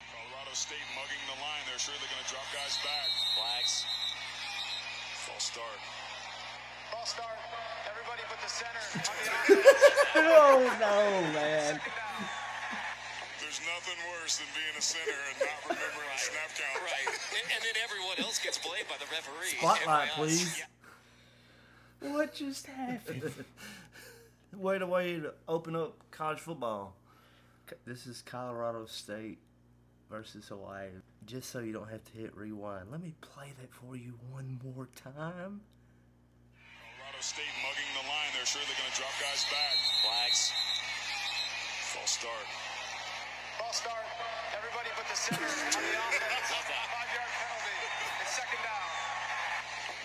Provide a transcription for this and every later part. Colorado State mugging the line. They're sure they're going to drop guys back. Flags. False start. False start. Everybody but the center. Oh, no, man. There's nothing worse than being a center and not remembering a snap count. Right. And then everyone else gets blamed by the referee. Spotlight, please. Yeah. What just happened? Way to open up college football. This is Colorado State versus Hawaii. Just so you don't have to hit rewind, let me play that for you one more time. Colorado State mugging the line. They're sure they're going to drop guys back. Flags. False start. False start. Everybody but the center on the offense. 5-yard penalty. It's second down.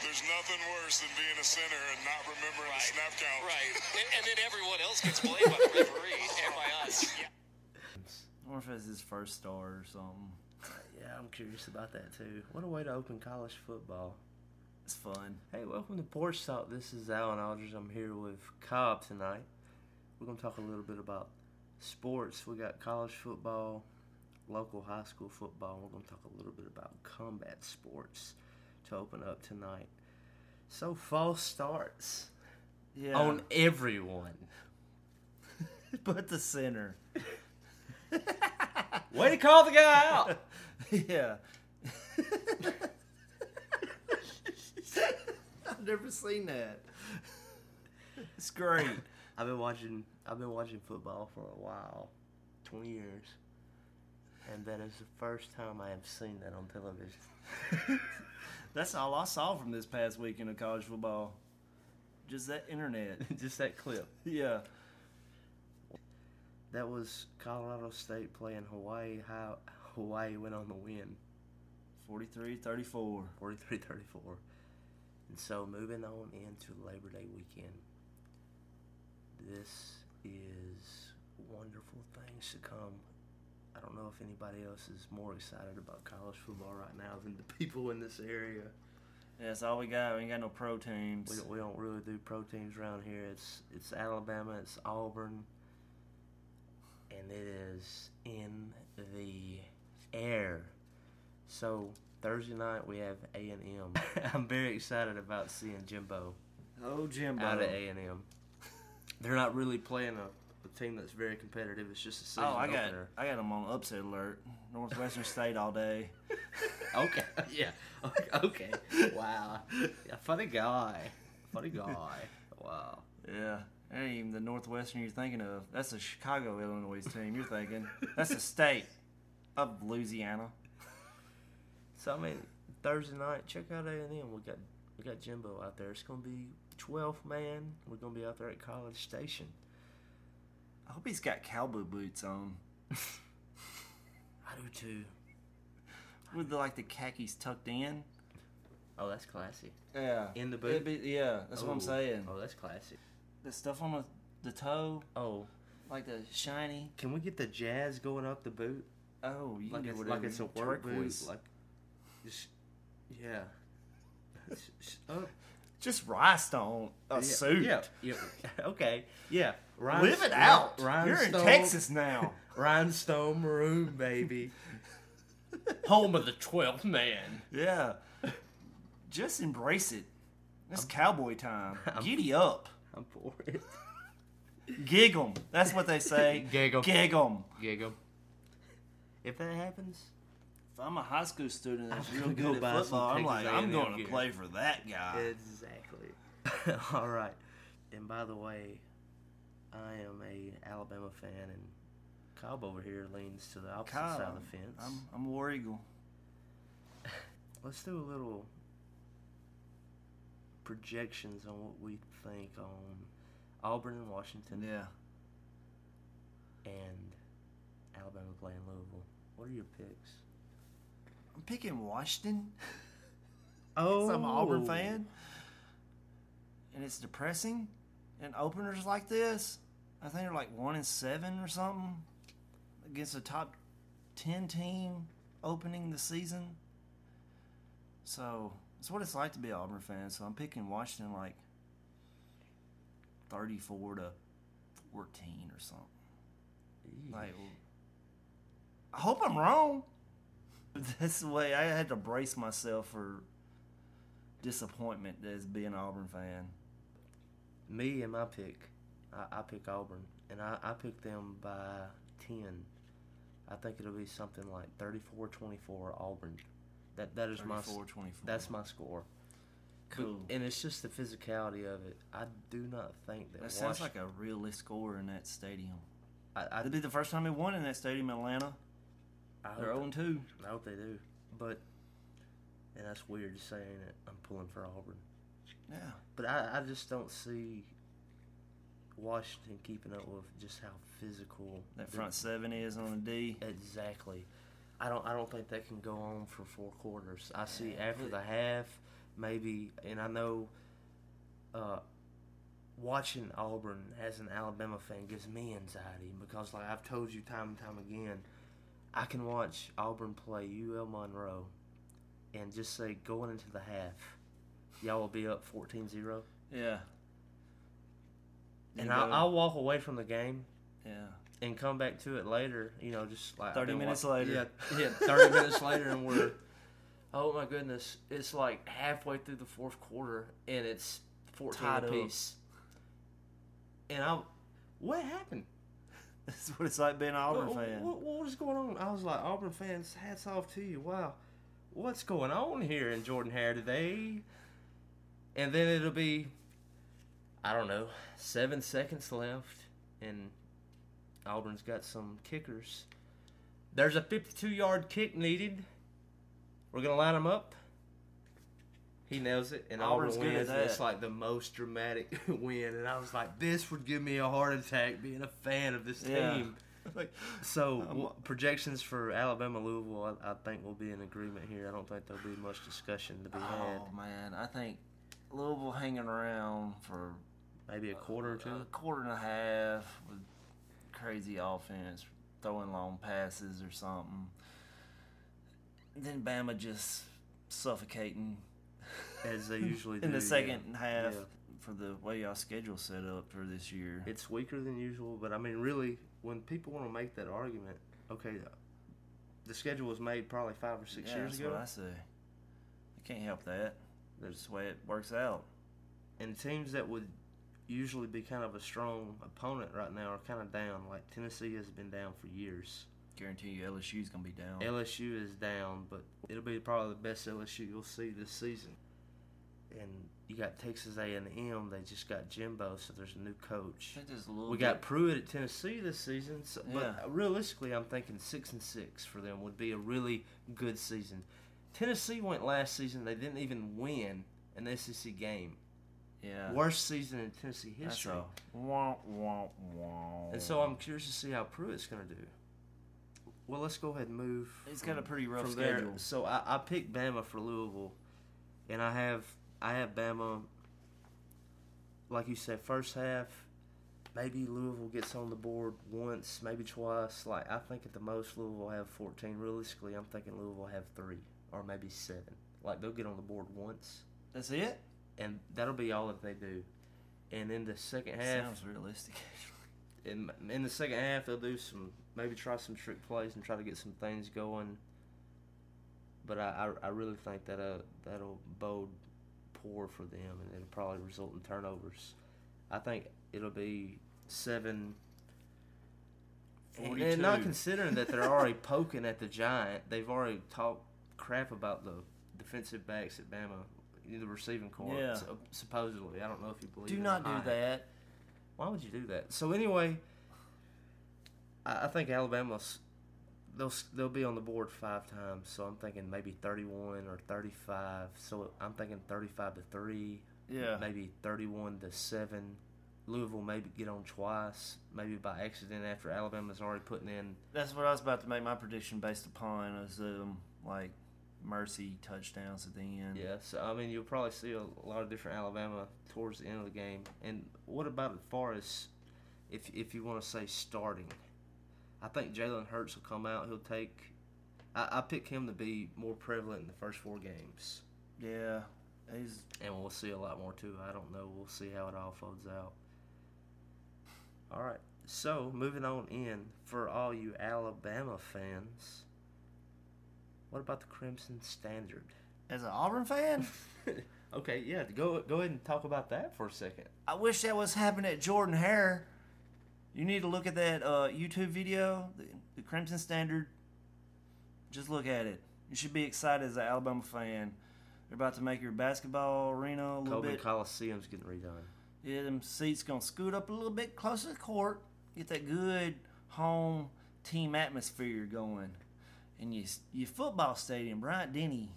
There's nothing worse than being a center and not remembering the snap count. Right. And then everyone else gets blamed by the referee and by us. Yeah. Or if it's his first star or something. Yeah, I'm curious about that too. What a way to open college football. It's fun. Hey, welcome to Porch Talk. This is Alan Aldridge. I'm here with Cobb tonight. We're going to talk a little bit about sports. We got college football, local high school football. We're going to talk a little bit about combat sports to open up tonight. So, false starts on everyone but the center. Way to call the guy out. Yeah. I've never seen that. It's great. I've been watching football for a while, 20 years, and that is the first time I have seen that on television. That's all I saw from this past weekend of college football. Just that internet. Just that clip. Yeah. That was Colorado State playing Hawaii. How Hawaii went on the win. 43-34. And so moving on into Labor Day weekend. This is wonderful things to come. I don't know if anybody else is more excited about college football right now than the people in this area. Yeah, that's all we got. We ain't got no pro teams. We don't really do pro teams around here. It's Alabama. It's Auburn. And it is in the air. So, Thursday night we have A&M. I'm very excited about seeing Jimbo. Oh, Jimbo. Out of A&M. They're not really playing a team that's very competitive. It's just a season opener. I got them on upset alert. Northwestern State all day. Okay. Yeah. Okay. Wow. Yeah, funny guy. Wow. Yeah. That ain't even the Northwestern you're thinking of. That's a Chicago, Illinois team you're thinking. That's the state of Louisiana. So, I mean, Thursday night, check out A&M. We got Jimbo out there. It's going to be 12th man. We're going to be out there at College Station. I hope he's got cowboy boots on. I do, too. With, the khakis tucked in. Oh, that's classy. Yeah. In the boot? That's what I'm saying. Oh, that's classy. The stuff on the toe. Oh. Like the shiny. Can we get the jazz going up the boot? Oh, you like can do whatever. Like it's a work boot. Like, just, yeah. Just rest on a suit. Yeah. Okay. Yeah. Live it out. You're in Texas now. Rhinestone maroon, baby. Home of the 12th man. Yeah. Just embrace it. It's cowboy time. Giddy up. I'm for it. Gig 'em. That's what they say. Gig 'em. if that happens, if I'm a high school student that's real good at football, I'm like, I'm going to play for that guy. Exactly. All right. And by the way, I am a Alabama fan, and Cobb over here leans to the opposite side of the fence. I'm a War Eagle. Let's do a little projections on what we think on Auburn and Washington. Yeah. And Alabama playing Louisville. What are your picks? I'm picking Washington. Oh. I'm an Auburn fan. And it's depressing. And openers like this, I think they're like 1-7 or something against a top 10 team opening the season. So it's what it's like to be an Auburn fan. So I'm picking Washington like 34-14 or something. Eesh. Like, I hope I'm wrong. That's the way I had to brace myself for disappointment as being an Auburn fan. Me and my pick, I pick Auburn, and I pick them by 10. I think it'll be something like 34-24 Auburn. That is my 24. That's my score. Cool. But, and it's just the physicality of it. I do not think that. That sounds like a realist score in that stadium. It'd be the first time they won in that stadium in Atlanta. They're 0-2. I hope they do. But, and that's weird saying it. I'm pulling for Auburn. Yeah. But I just don't see Washington keeping up with just how physical that front seven is on the D. Exactly. I don't think that can go on for four quarters. I see after the half, maybe, and I know watching Auburn as an Alabama fan gives me anxiety because, like I've told you time and time again, I can watch Auburn play UL Monroe and just say going into the half, y'all will be up 14-0. Yeah. And I'll walk away from the game. Yeah. And come back to it later, just like 30 minutes later. Yeah, 30 minutes later, and we're, oh my goodness, it's like halfway through the fourth quarter, and it's 14 apiece. And what happened? That's what it's like being an Auburn fan. What is going on? I was like, Auburn fans, hats off to you. Wow, what's going on here in Jordan-Hare today? And then it'll be, I don't know, 7 seconds left, and Auburn's got some kickers. There's a 52-yard kick needed. We're going to line him up. He nails it, and Auburn wins. It's like the most dramatic win. And I was like, this would give me a heart attack being a fan of this team. Projections for Alabama-Louisville, I think we'll be in agreement here. I don't think there'll be much discussion to be had. Oh, man, I think Louisville hanging around for maybe a quarter or two. A quarter and a half with crazy offense, throwing long passes or something. Then Bama just suffocating. As they usually do. In the second half for the way y'all schedule set up for this year. It's weaker than usual, but I mean, really, when people want to make that argument, okay, the schedule was made probably 5 or 6 years ago. That's what I say. I can't help that. That's just the way it works out. And teams that would usually be kind of a strong opponent right now are kind of down. Like Tennessee has been down for years. Guarantee you LSU's going to be down. LSU is down, but it'll be probably the best LSU you'll see this season. And you got Texas A&M. They just got Jimbo, so there's a new coach. We got Pruitt at Tennessee this season. So, yeah. But realistically, I'm thinking 6-6 for them would be a really good season. Tennessee went last season. They didn't even win an SEC game. Yeah. Worst season in Tennessee history. That's a womp. And so I'm curious to see how Pruitt's going to do. Well, let's go ahead and move. He's got a pretty rough schedule. There. So I picked Bama for Louisville, and I have Bama, like you said, first half. Maybe Louisville gets on the board once, maybe twice. Like I think at the most Louisville will have 14. Realistically, I'm thinking Louisville will have 3 or maybe 7. Like they'll get on the board once. That's it? And that'll be all that they do. And in the second half... Sounds realistic, actually. In the second half, they'll do some... Maybe try some trick plays and try to get some things going. But I really think that that'll bode poor for them, and it'll probably result in turnovers. I think it'll be 7-14 42. And not considering that they're already poking at the giant, they've already talked crap about the defensive backs at Bama, the receiving corps, supposedly. I don't know if you believe it. Do not do that. Why would you do that? So anyway, I think Alabama's they'll be on the board 5 times, so I'm thinking maybe 31 or 35. So I'm thinking 35-3, maybe 31-7. Louisville maybe get on twice, maybe by accident after Alabama's already putting in. That's what I was about to make my prediction based upon is like Mercy touchdowns at the end. Yeah, so I mean you'll probably see a lot of different Alabama towards the end of the game. And what about as far as if you want to say starting? I think Jalen Hurts will come out. He'll take. I pick him to be more prevalent in the first 4 games. Yeah, he's. And we'll see a lot more too. I don't know. We'll see how it all folds out. All right. So moving on in for all you Alabama fans. What about the Crimson Standard? As an Auburn fan? Okay, yeah, go ahead and talk about that for a second. I wish that was happening at Jordan-Hare. You need to look at that YouTube video, the Crimson Standard. Just look at it. You should be excited as an Alabama fan. They're about to make your basketball arena a little bit. Cobb Coliseum's getting redone. Yeah, them seats going to scoot up a little bit closer to the court. Get that good home team atmosphere going. And your football stadium, Bryant-Denny,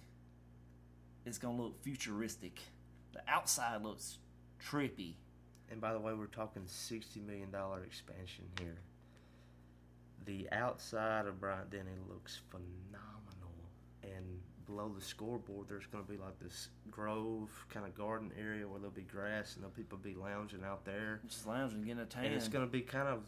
is going to look futuristic. The outside looks trippy. And by the way, we're talking $60 million expansion here. The outside of Bryant-Denny looks phenomenal. And below the scoreboard, there's going to be like this grove kind of garden area where there'll be grass and there'll people be lounging out there. Just lounging, getting a tan. And it's going to be kind of...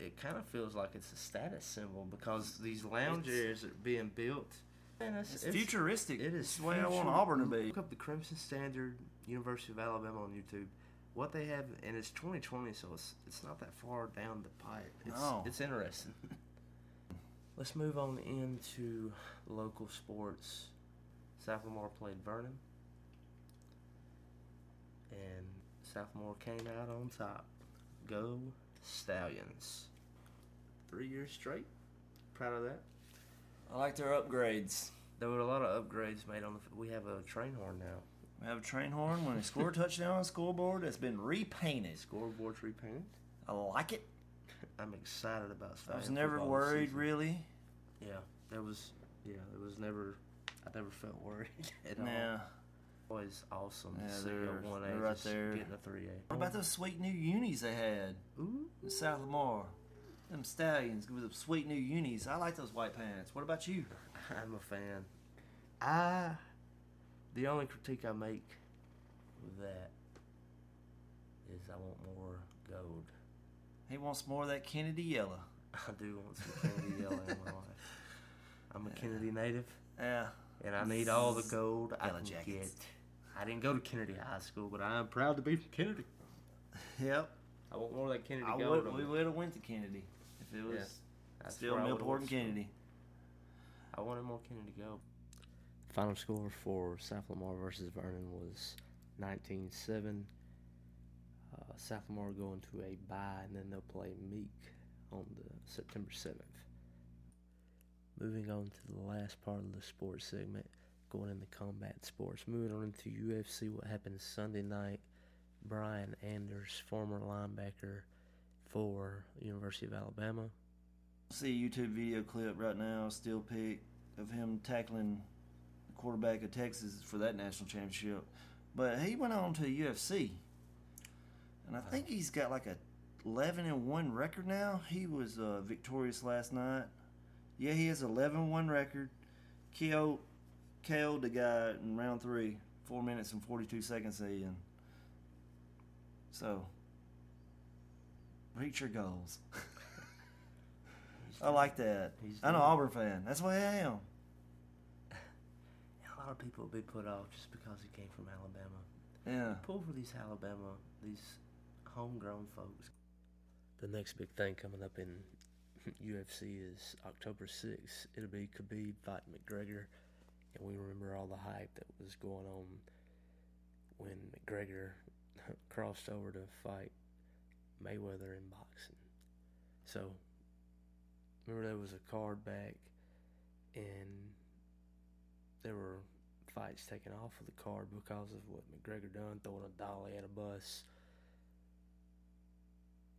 it kind of feels like it's a status symbol because these lounge areas are being built. Man, it's futuristic. It is the way I want Auburn to be. Look up the Crimson Standard, University of Alabama on YouTube. What they have, and it's 2020, so it's not that far down the pipe. It's interesting. Let's move on into local sports. South Lamar played Vernon, and South Lamar came out on top. Go Stallions. 3 years straight. Proud of that. I like their upgrades. There were a lot of upgrades made on the... We have a train horn now. We have a train horn. When they score a touchdown on the scoreboard, it's been repainted. Scoreboard's repainted. I like it. I'm excited about Stallions. I was never worried, really. Yeah. I never felt worried at all. Always awesome to see a 1A right there getting a 3A. What about those sweet new unis they had? Ooh. In South Lamar. Them Stallions with the sweet new unis. I like those white pants. What about you? I'm a fan. The only critique I make with that is I want more gold. He wants more of that Kennedy yellow. I do want some Kennedy yellow in my life. I'm a Kennedy native. Yeah. And I need all the gold I can get. I didn't go to Kennedy High School, but I am proud to be from Kennedy. Yep. I want more of that Kennedy gold. We would have went to Kennedy if it was still Millport and Kennedy. I wanted more Kennedy gold. Final score for South Lamar versus Vernon was 19-7. South Lamar going to a bye, and then they'll play Meek on the September 7th. Moving on to the last part of the sports segment, going into combat sports. Moving on into UFC, what happened Sunday night. Brian Anders, former linebacker for University of Alabama. I see a YouTube video clip right now, still pick, of him tackling the quarterback of Texas for that national championship. But he went on to the UFC, and I think he's got like a 11-1 record now. He was victorious last night. Yeah, he has 11-1 record. KO'd the guy in round 3, 4 minutes and 42 seconds in. So, reach your goals. I like that. I'm an Auburn fan. That's what I am. A lot of people will be put off just because he came from Alabama. Yeah. Pull for these Alabama, these homegrown folks. The next big thing coming up in UFC is October 6th. It'll be Khabib fighting McGregor. And we remember all the hype that was going on when McGregor crossed over to fight Mayweather in boxing. So remember there was a card back, and there were fights taken off of the card because of what McGregor done, throwing a dolly at a bus.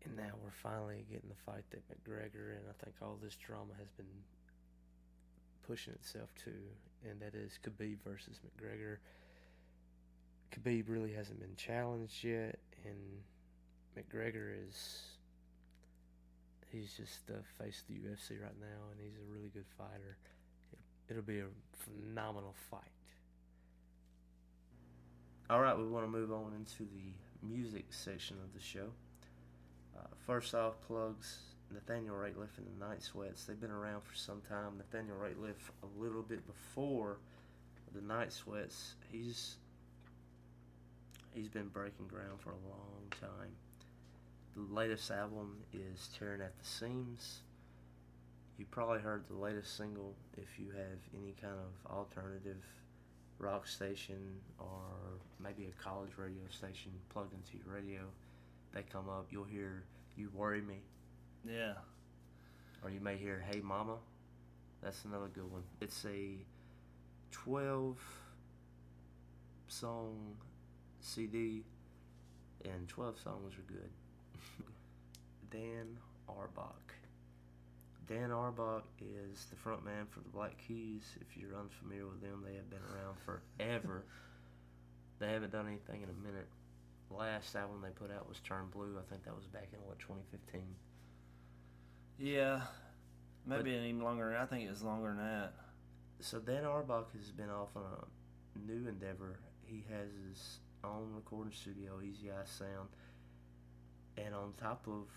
And now we're finally getting the fight that McGregor, and I think all this drama has been pushing itself to, and that is Khabib versus McGregor. Khabib really hasn't been challenged yet, and McGregor is, he's just the face of the UFC right now, and he's a really good fighter. It'll be a phenomenal fight. All right, we want to move on into the music section of the show. First off, plugs, Nathaniel Ratliff and the Night Sweats. They've been around for some time. Nathaniel Ratliff a little bit before the Night Sweats. He's been breaking ground for a long time. The latest album is Tearing at the Seams. You probably heard the latest single if you have any kind of alternative rock station or maybe a college radio station plugged into your radio. They come up, you'll hear You Worry Me. Yeah. Or you may hear Hey Mama. That's another good one. It's a 12-song CD, and 12 songs are good. Dan Auerbach. Dan Auerbach is the front man for the Black Keys. If you're unfamiliar with them, they have been around forever. They haven't done anything in a minute. Last album they put out was Turn Blue. I think that was back in, 2015? Yeah. Maybe even longer. I think it was longer than that. So Dan Auerbach has been off on a new endeavor. He has his own recording studio, Easy Eye Sound. And on top of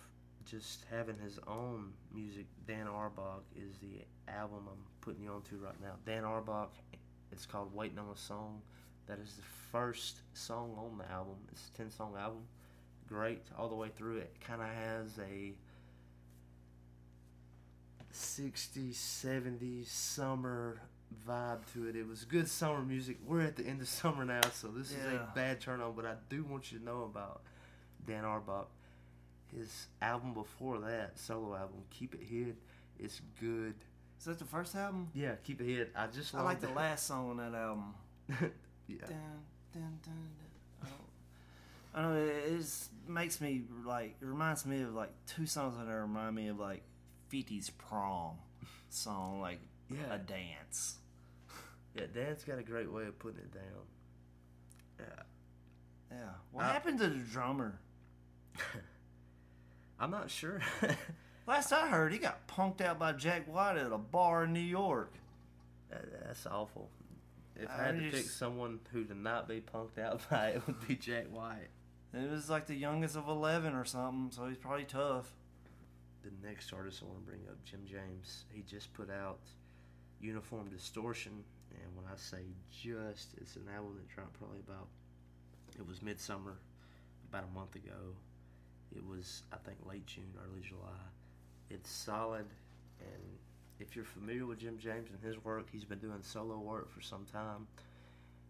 just having his own music, Dan Auerbach is the album I'm putting you on to right now. Dan Auerbach, it's called Waiting on a Song. That is the first song on the album. It's a 10-song album. Great all the way through. It kind of has a 60s, 70s summer vibe to it. It was good summer music. We're at the end of summer now, so this is a bad turn on, but I do want you to know about Dan Auerbach. His album before that, solo album, Keep It Hid, is good. Is that the first album? Yeah, Keep It Hid. I like the last song on that album. Yeah. Dun, dun, dun, dun. I don't know, it just makes me it reminds me of two songs that remind me of 50's prom song, a dance. Yeah, Dan's got a great way of putting it down. Yeah. Yeah. What happened to the drummer? I'm not sure. Last I heard, he got punked out by Jack White at a bar in New York. That's awful. If I had to pick someone who did not be punked out by, it would be Jack White. It was the youngest of 11 or something, so he's probably tough. The next artist I want to bring up, Jim James. He just put out Uniform Distortion, and when I say just, it's an album that dropped it was midsummer, about a month ago. It was, I think, late June, early July. It's solid, and if you're familiar with Jim James and his work, he's been doing solo work for some time.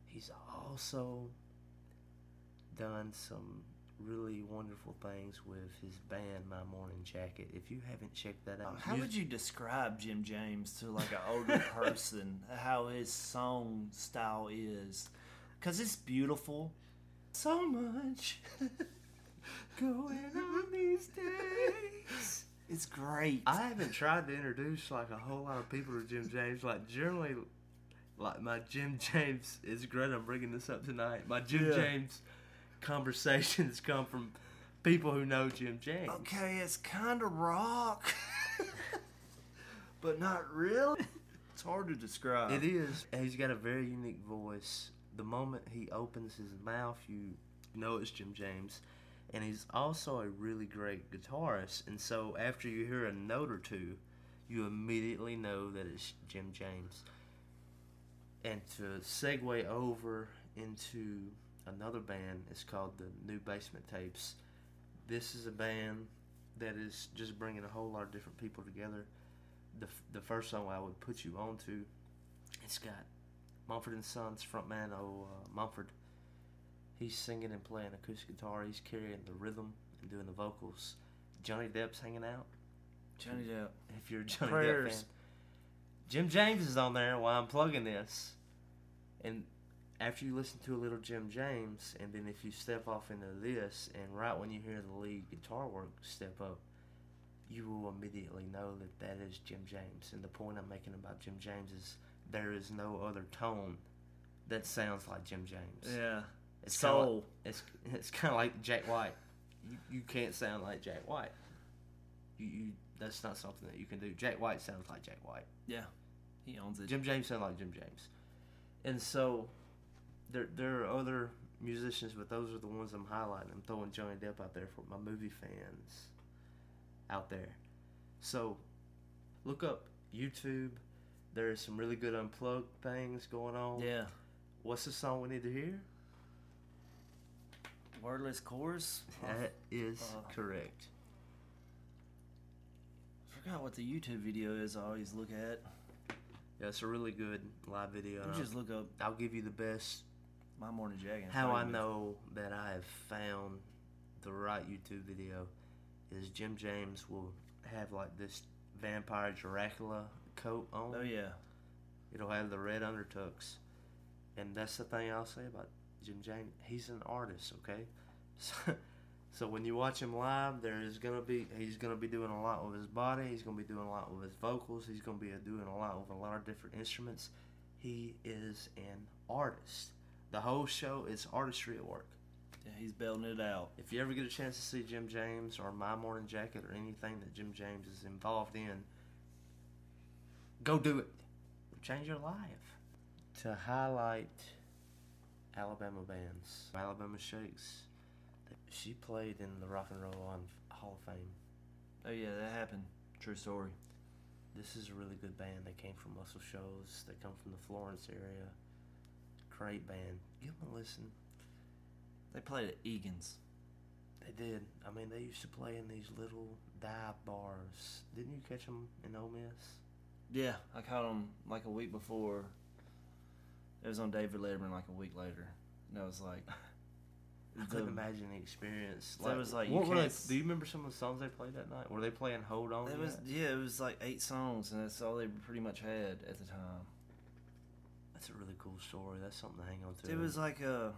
He's also done some really wonderful things with his band, My Morning Jacket. If you haven't checked that out... How would you describe Jim James to an older person, how his song style is? Because it's beautiful. So much going on these days. It's great. I haven't tried to introduce a whole lot of people to Jim James. Generally, my Jim James is great. I'm bringing this up tonight. My Jim James conversations come from people who know Jim James. Okay, it's kind of rock, but not really. It's hard to describe. It is. He's got a very unique voice. The moment he opens his mouth, you know it's Jim James. And he's also a really great guitarist. And so after you hear a note or two, you immediately know that it's Jim James. And to segue over into another band, it's called the New Basement Tapes. This is a band that is just bringing a whole lot of different people together. The first song I would put you on to, it's got Mumford & Sons frontman Mumford. He's singing and playing acoustic guitar. He's carrying the rhythm and doing the vocals. Johnny Depp's hanging out. Johnny Depp. If you're a Johnny Depp fan. Jim James is on there while I'm plugging this. And after you listen to a little Jim James, and then if you step off into this, and right when you hear the lead guitar work step up, you will immediately know that that is Jim James. And the point I'm making about Jim James is there is no other tone that sounds like Jim James. Yeah. It's soul. It's kind of like Jack White. You can't sound like Jack White. You that's not something that you can do. Jack White sounds like Jack White. Yeah, he owns it. Jim James sounds like Jim James. And so there are other musicians, but those are the ones I'm highlighting. I'm throwing Johnny Depp out there for my movie fans out there. So look up YouTube. There's some really good unplugged things going on. Yeah. What's the song we need to hear? Wordless Chorus? That is correct. I forgot what the YouTube video is I always look at. Yeah, it's a really good live video. You just look up. I'll give you the best. My Morning Jacket. How I know that I have found the right YouTube video is Jim James will have like this vampire Dracula coat on. Oh, yeah. It'll have the red undertucks. And that's the thing I'll say about Jim James, he's an artist, okay? So when you watch him live, he's going to be doing a lot with his body. He's going to be doing a lot with his vocals. He's going to be doing a lot with a lot of different instruments. He is an artist. The whole show is artistry at work. Yeah, he's belting it out. If you ever get a chance to see Jim James or My Morning Jacket or anything that Jim James is involved in, go do it. Change your life. To highlight Alabama bands. Alabama Shakes. She played in the Rock and Roll Hall of Fame. Oh yeah, that happened. True story. This is a really good band. They came from Muscle Shoals. They come from the Florence area. Great band. Give them a listen. They played at Egan's. They did. I mean, they used to play in these little dive bars. Didn't you catch them in Ole Miss? Yeah, I caught them like a week before. It was on David Letterman like a week later. And I was like... I couldn't imagine the experience. Like, was like, do you remember some of the songs they played that night? Were they playing Hold On? It was like 8 songs, and that's all they pretty much had at the time. That's a really cool story. That's something to hang on to. It was like a...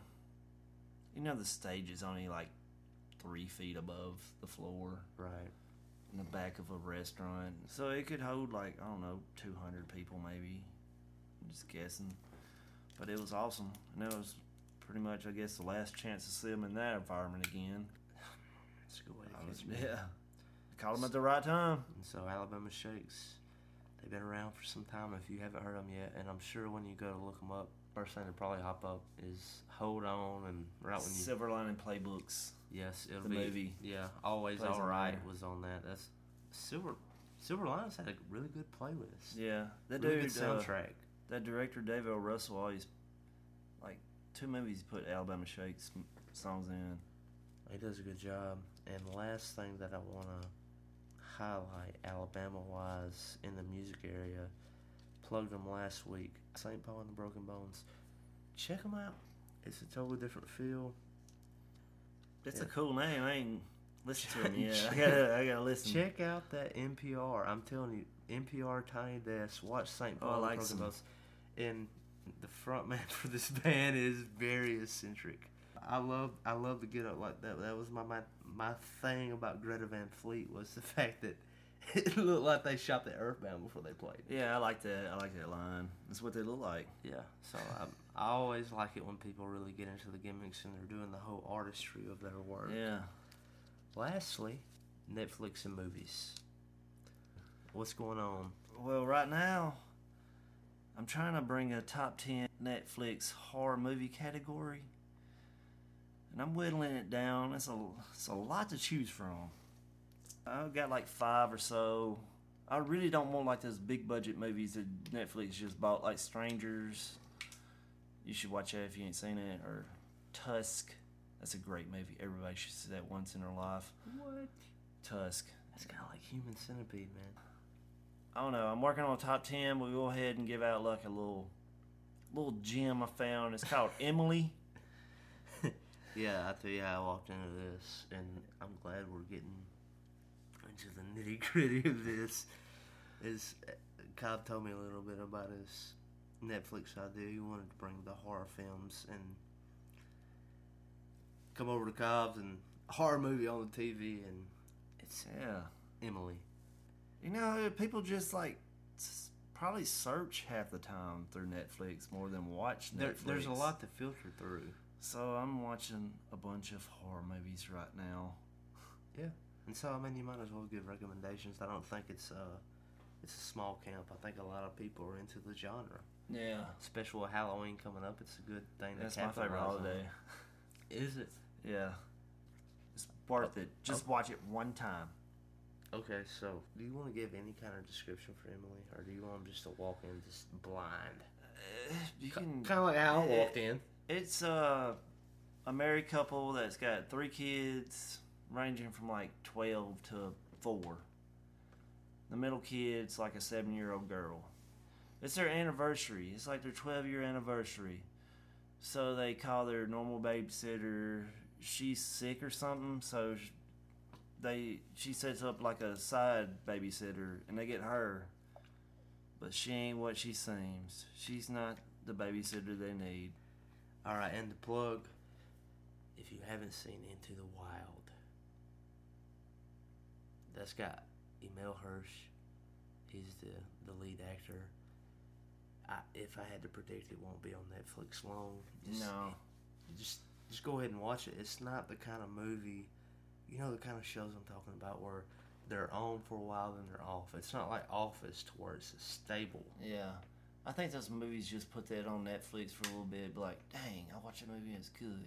You know the stage is only like 3 feet above the floor. Right. In the back of a restaurant. So it could hold like, I don't know, 200 people maybe. I'm just guessing. But it was awesome, and it was pretty much, I guess, the last chance to see him in that environment again. That's a good way to catch me. Yeah. Caught him at the right time. And so Alabama Shakes, they've been around for some time if you haven't heard them yet, and I'm sure when you go to look them up, first thing to probably hop up is Hold On, and right when you... Silver Lining Playbooks. Yes, it'll be... The movie. Yeah, Always All Right was on that. That's... Silver Linings had a really good playlist. Yeah. That really good soundtrack. That director, Dave L. Russell, always, like, 2 movies he put Alabama Shakes songs in. He does a good job. And the last thing that I want to highlight, Alabama-wise, in the music area, plugged them last week, St. Paul and the Broken Bones. Check them out. It's a totally different feel. That's a cool name. I ain't listened to them yet. I gotta listen. Check out that NPR. I'm telling you. NPR Tiny Desk, watch St. Paul. Oh, I like some. And the front man for this band is very eccentric. I love to get up like that. That was my thing about Greta Van Fleet was the fact that it looked like they shot the Earthbound before they played. Yeah, I like that line. That's what they look like. Yeah. So I always like it when people really get into the gimmicks and they're doing the whole artistry of their work. Yeah. Lastly, Netflix and movies. What's going on? Well, right now, I'm trying to bring a top 10 Netflix horror movie category. And I'm whittling it down. It's a lot to choose from. I've got like 5 or so. I really don't want like those big budget movies that Netflix just bought, like Strangers. You should watch that if you ain't seen it. Or Tusk. That's a great movie. Everybody should see that once in their life. What? Tusk. That's kind of like Human Centipede, man. I don't know. I'm working on top 10. We'll go ahead and give out like a little gem I found. It's called Emily. Yeah, I tell you how I walked into this, and I'm glad we're getting into the nitty-gritty of this, is Cobb told me a little bit about his Netflix idea. He wanted to bring the horror films and come over to Cobb's and horror movie on the TV, and it's Emily. You know, people just like probably search half the time through Netflix more than watch Netflix. There's a lot to filter through. So I'm watching a bunch of horror movies right now. Yeah. And so, I mean, you might as well give recommendations. I don't think it's a small camp. I think a lot of people are into the genre. Yeah. Especially with Halloween coming up, it's a good thing to capitalize on. That's my favorite holiday. Is it? Yeah. It's worth it. Just watch it one time. Okay, so do you want to give any kind of description for Emily, or do you want them just to walk in just blind? You can kind of like Alan walked in. It's a married couple that's got 3 kids, ranging from like 12 to 4. The middle kid's like a 7-year-old girl. It's their anniversary. It's like their 12-year anniversary. So they call their normal babysitter. She's sick or something, so she sets up like a side babysitter, and they get her. But she ain't what she seems. She's not the babysitter they need. All right, and the plug. If you haven't seen Into the Wild, that's got Emil Hirsch. He's the lead actor. If I had to predict, it won't be on Netflix long. Just go ahead and watch it. It's not the kind of movie, you know, the kind of shows I'm talking about where they're on for a while and they're off. It's not like Office to where it's stable. Yeah. I think those movies just put that on Netflix for a little bit. Be like, dang, I watched that movie and it's good.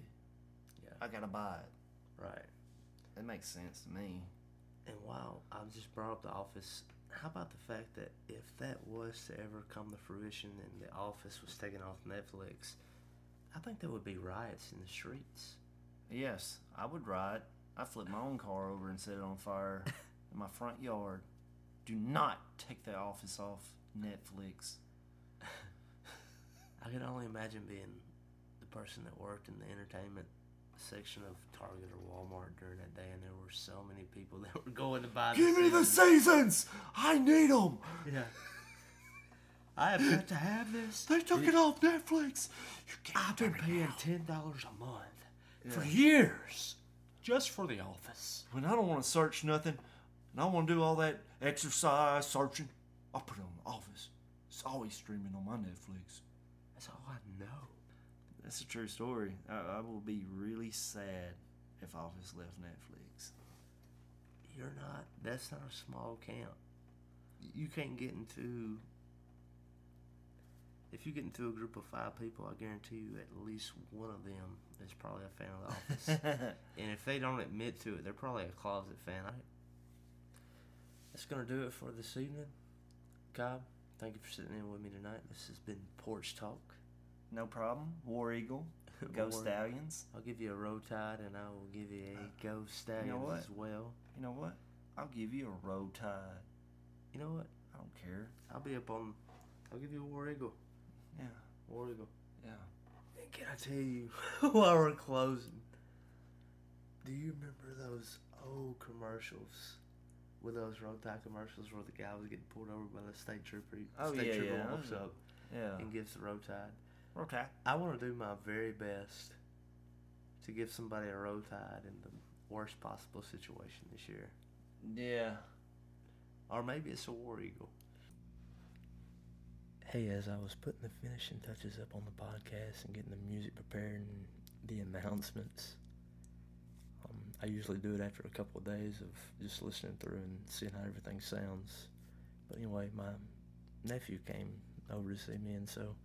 Yeah. I gotta buy it. Right. That makes sense to me. And wow, I've just brought up The Office. How about the fact that if that was to ever come to fruition and The Office was taken off Netflix, I think there would be riots in the streets. Yes, I would riot. I flipped my own car over and set it on fire in my front yard. Do not take The Office off Netflix. I can only imagine being the person that worked in the entertainment section of Target or Walmart during that day, and there were so many people that were going to buy. Give me the seasons! I need them! Yeah. I have got to have this. They took it off Netflix. I've been paying $10 a month for years just for The Office. When I don't want to search nothing and I want to do all that exercise searching, I put it on The Office. It's always streaming on my Netflix. That's all I know. That's a true story. I will be really sad if Office left Netflix. You're not. That's not a small camp. You can't get into. If you get into a group of 5 people, I guarantee you at least one of them is probably a fan of The Office. And if they don't admit to it, they're probably a closet fan. That's going to do it for this evening. Cobb, thank you for sitting in with me tonight. This has been Porch Talk. No problem. War Eagle. Go Stallions. I'll give you a Row Tide, and I will give you a Go Stallions as well. You know what? I'll give you a Row Tide. You know what? I don't care. I'll give you a War Eagle. Yeah. War Eagle. Yeah. And can I tell you, while we're closing, do you remember those old commercials with those Row Tide commercials where the guy was getting pulled over by the state trooper? State trooper walks up and gives the Row Tide. Row Tide. I want to do my very best to give somebody a Row Tide in the worst possible situation this year. Yeah. Or maybe it's a War Eagle. Hey, as I was putting the finishing touches up on the podcast and getting the music prepared and the announcements, I usually do it after a couple of days of just listening through and seeing how everything sounds. But anyway, my nephew came over to see me, and so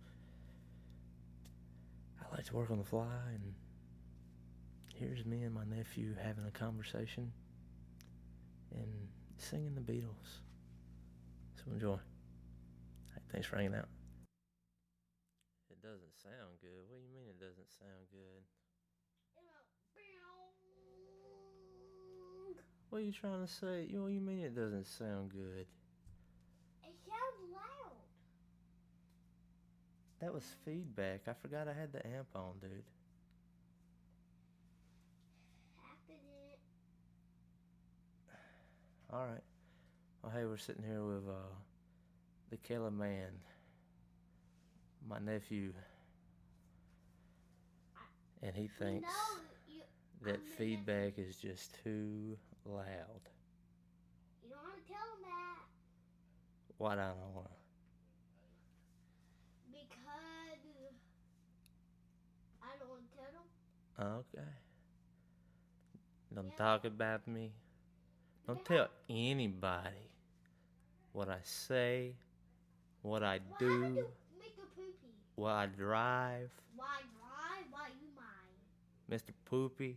I like to work on the fly, and here's me and my nephew having a conversation and singing the Beatles. So enjoy. Thanks for hanging out. It doesn't sound good. What do you mean it doesn't sound good? What are you trying to say? What do you mean it doesn't sound good? It sounds loud. That was feedback. I forgot I had the amp on, dude. I All right. Well, hey, we're sitting here with the Kelly man, my nephew, and he thinks that feedback is just too loud. You don't want to tell him that. Why don't I want to? Because I don't want to tell him. Okay. Don't talk about me. Don't tell anybody what I say, what I do. Why you make a poopy? Why I drive. Why you mine? Mr. Poopy.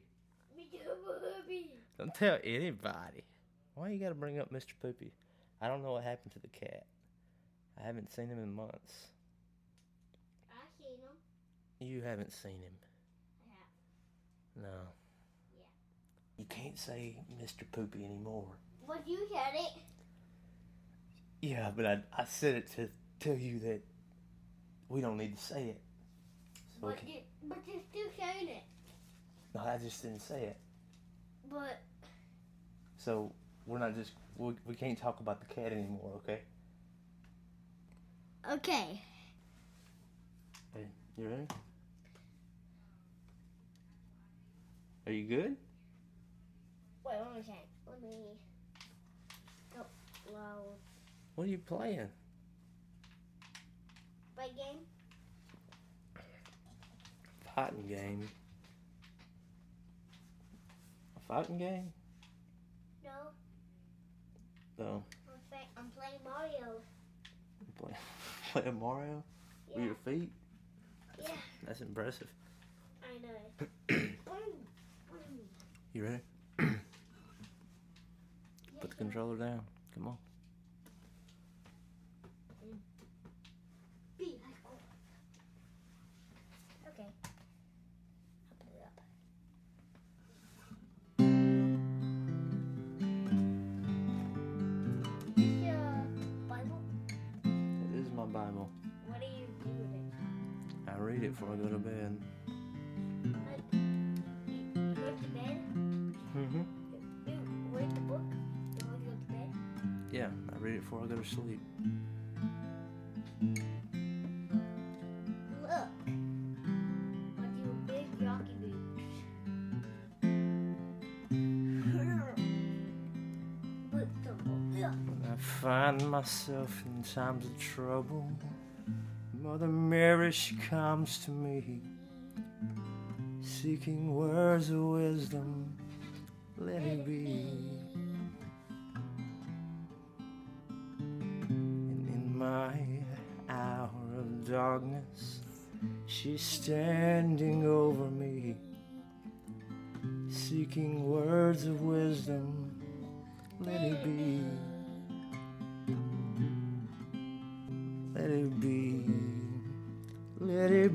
Mr. Poopy. Don't tell anybody. Why you gotta bring up Mr. Poopy? I don't know what happened to the cat. I haven't seen him in months. I've seen him. You haven't seen him. I have. No. You can't say Mr. Poopy anymore. Well, you said it. Yeah, but I said it to tell you that we don't need to say it. So but you're still saying it. No, I just didn't say it. But... So, we're not just... We can't talk about the cat anymore, okay? Okay. Hey, you ready? Are you good? Wait, one more time. Let me go low. What are you playing? Fight game? Fighting game? A fighting game? No. No. I'm playing Mario. You're playing Mario? Yeah. With your feet? Yeah. That's impressive. I know. Boom! Boom! You ready? Put the controller down. Come on. B. Okay. I'll put it up. Is this your Bible? It is my Bible. What do you do with it? I read it before I go to bed. You go to bed? Mm-hmm. Read the book before you go to bed? Yeah, I read it before I go to sleep. Look, like your big Rocky boots. When I find myself in times of trouble, Mother Mary, she comes to me, seeking words of wisdom. Let it be. And in my hour of darkness, she's standing over me, seeking words of wisdom. Let it be. Let it be. Let it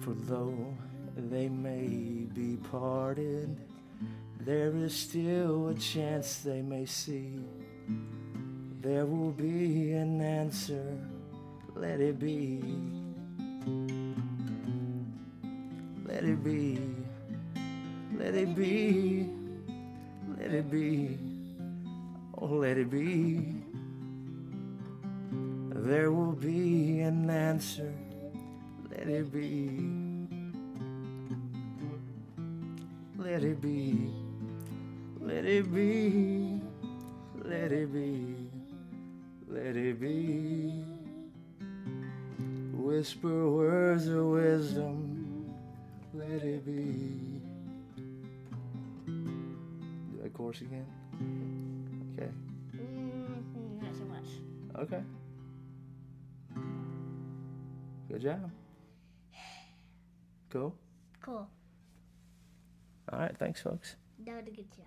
For though they may be parted, there is still a chance they may see. There will be an answer, let it be. Let it be. Let it be. Let it be. Oh, let it be. There will be an answer, let it be. Let it be. Let it be, let it be, let it be. Whisper words of wisdom, let it be. Do that chorus again? Okay. Not so much. Okay. Good job. Cool? Cool. All right, thanks, folks. That was a good job.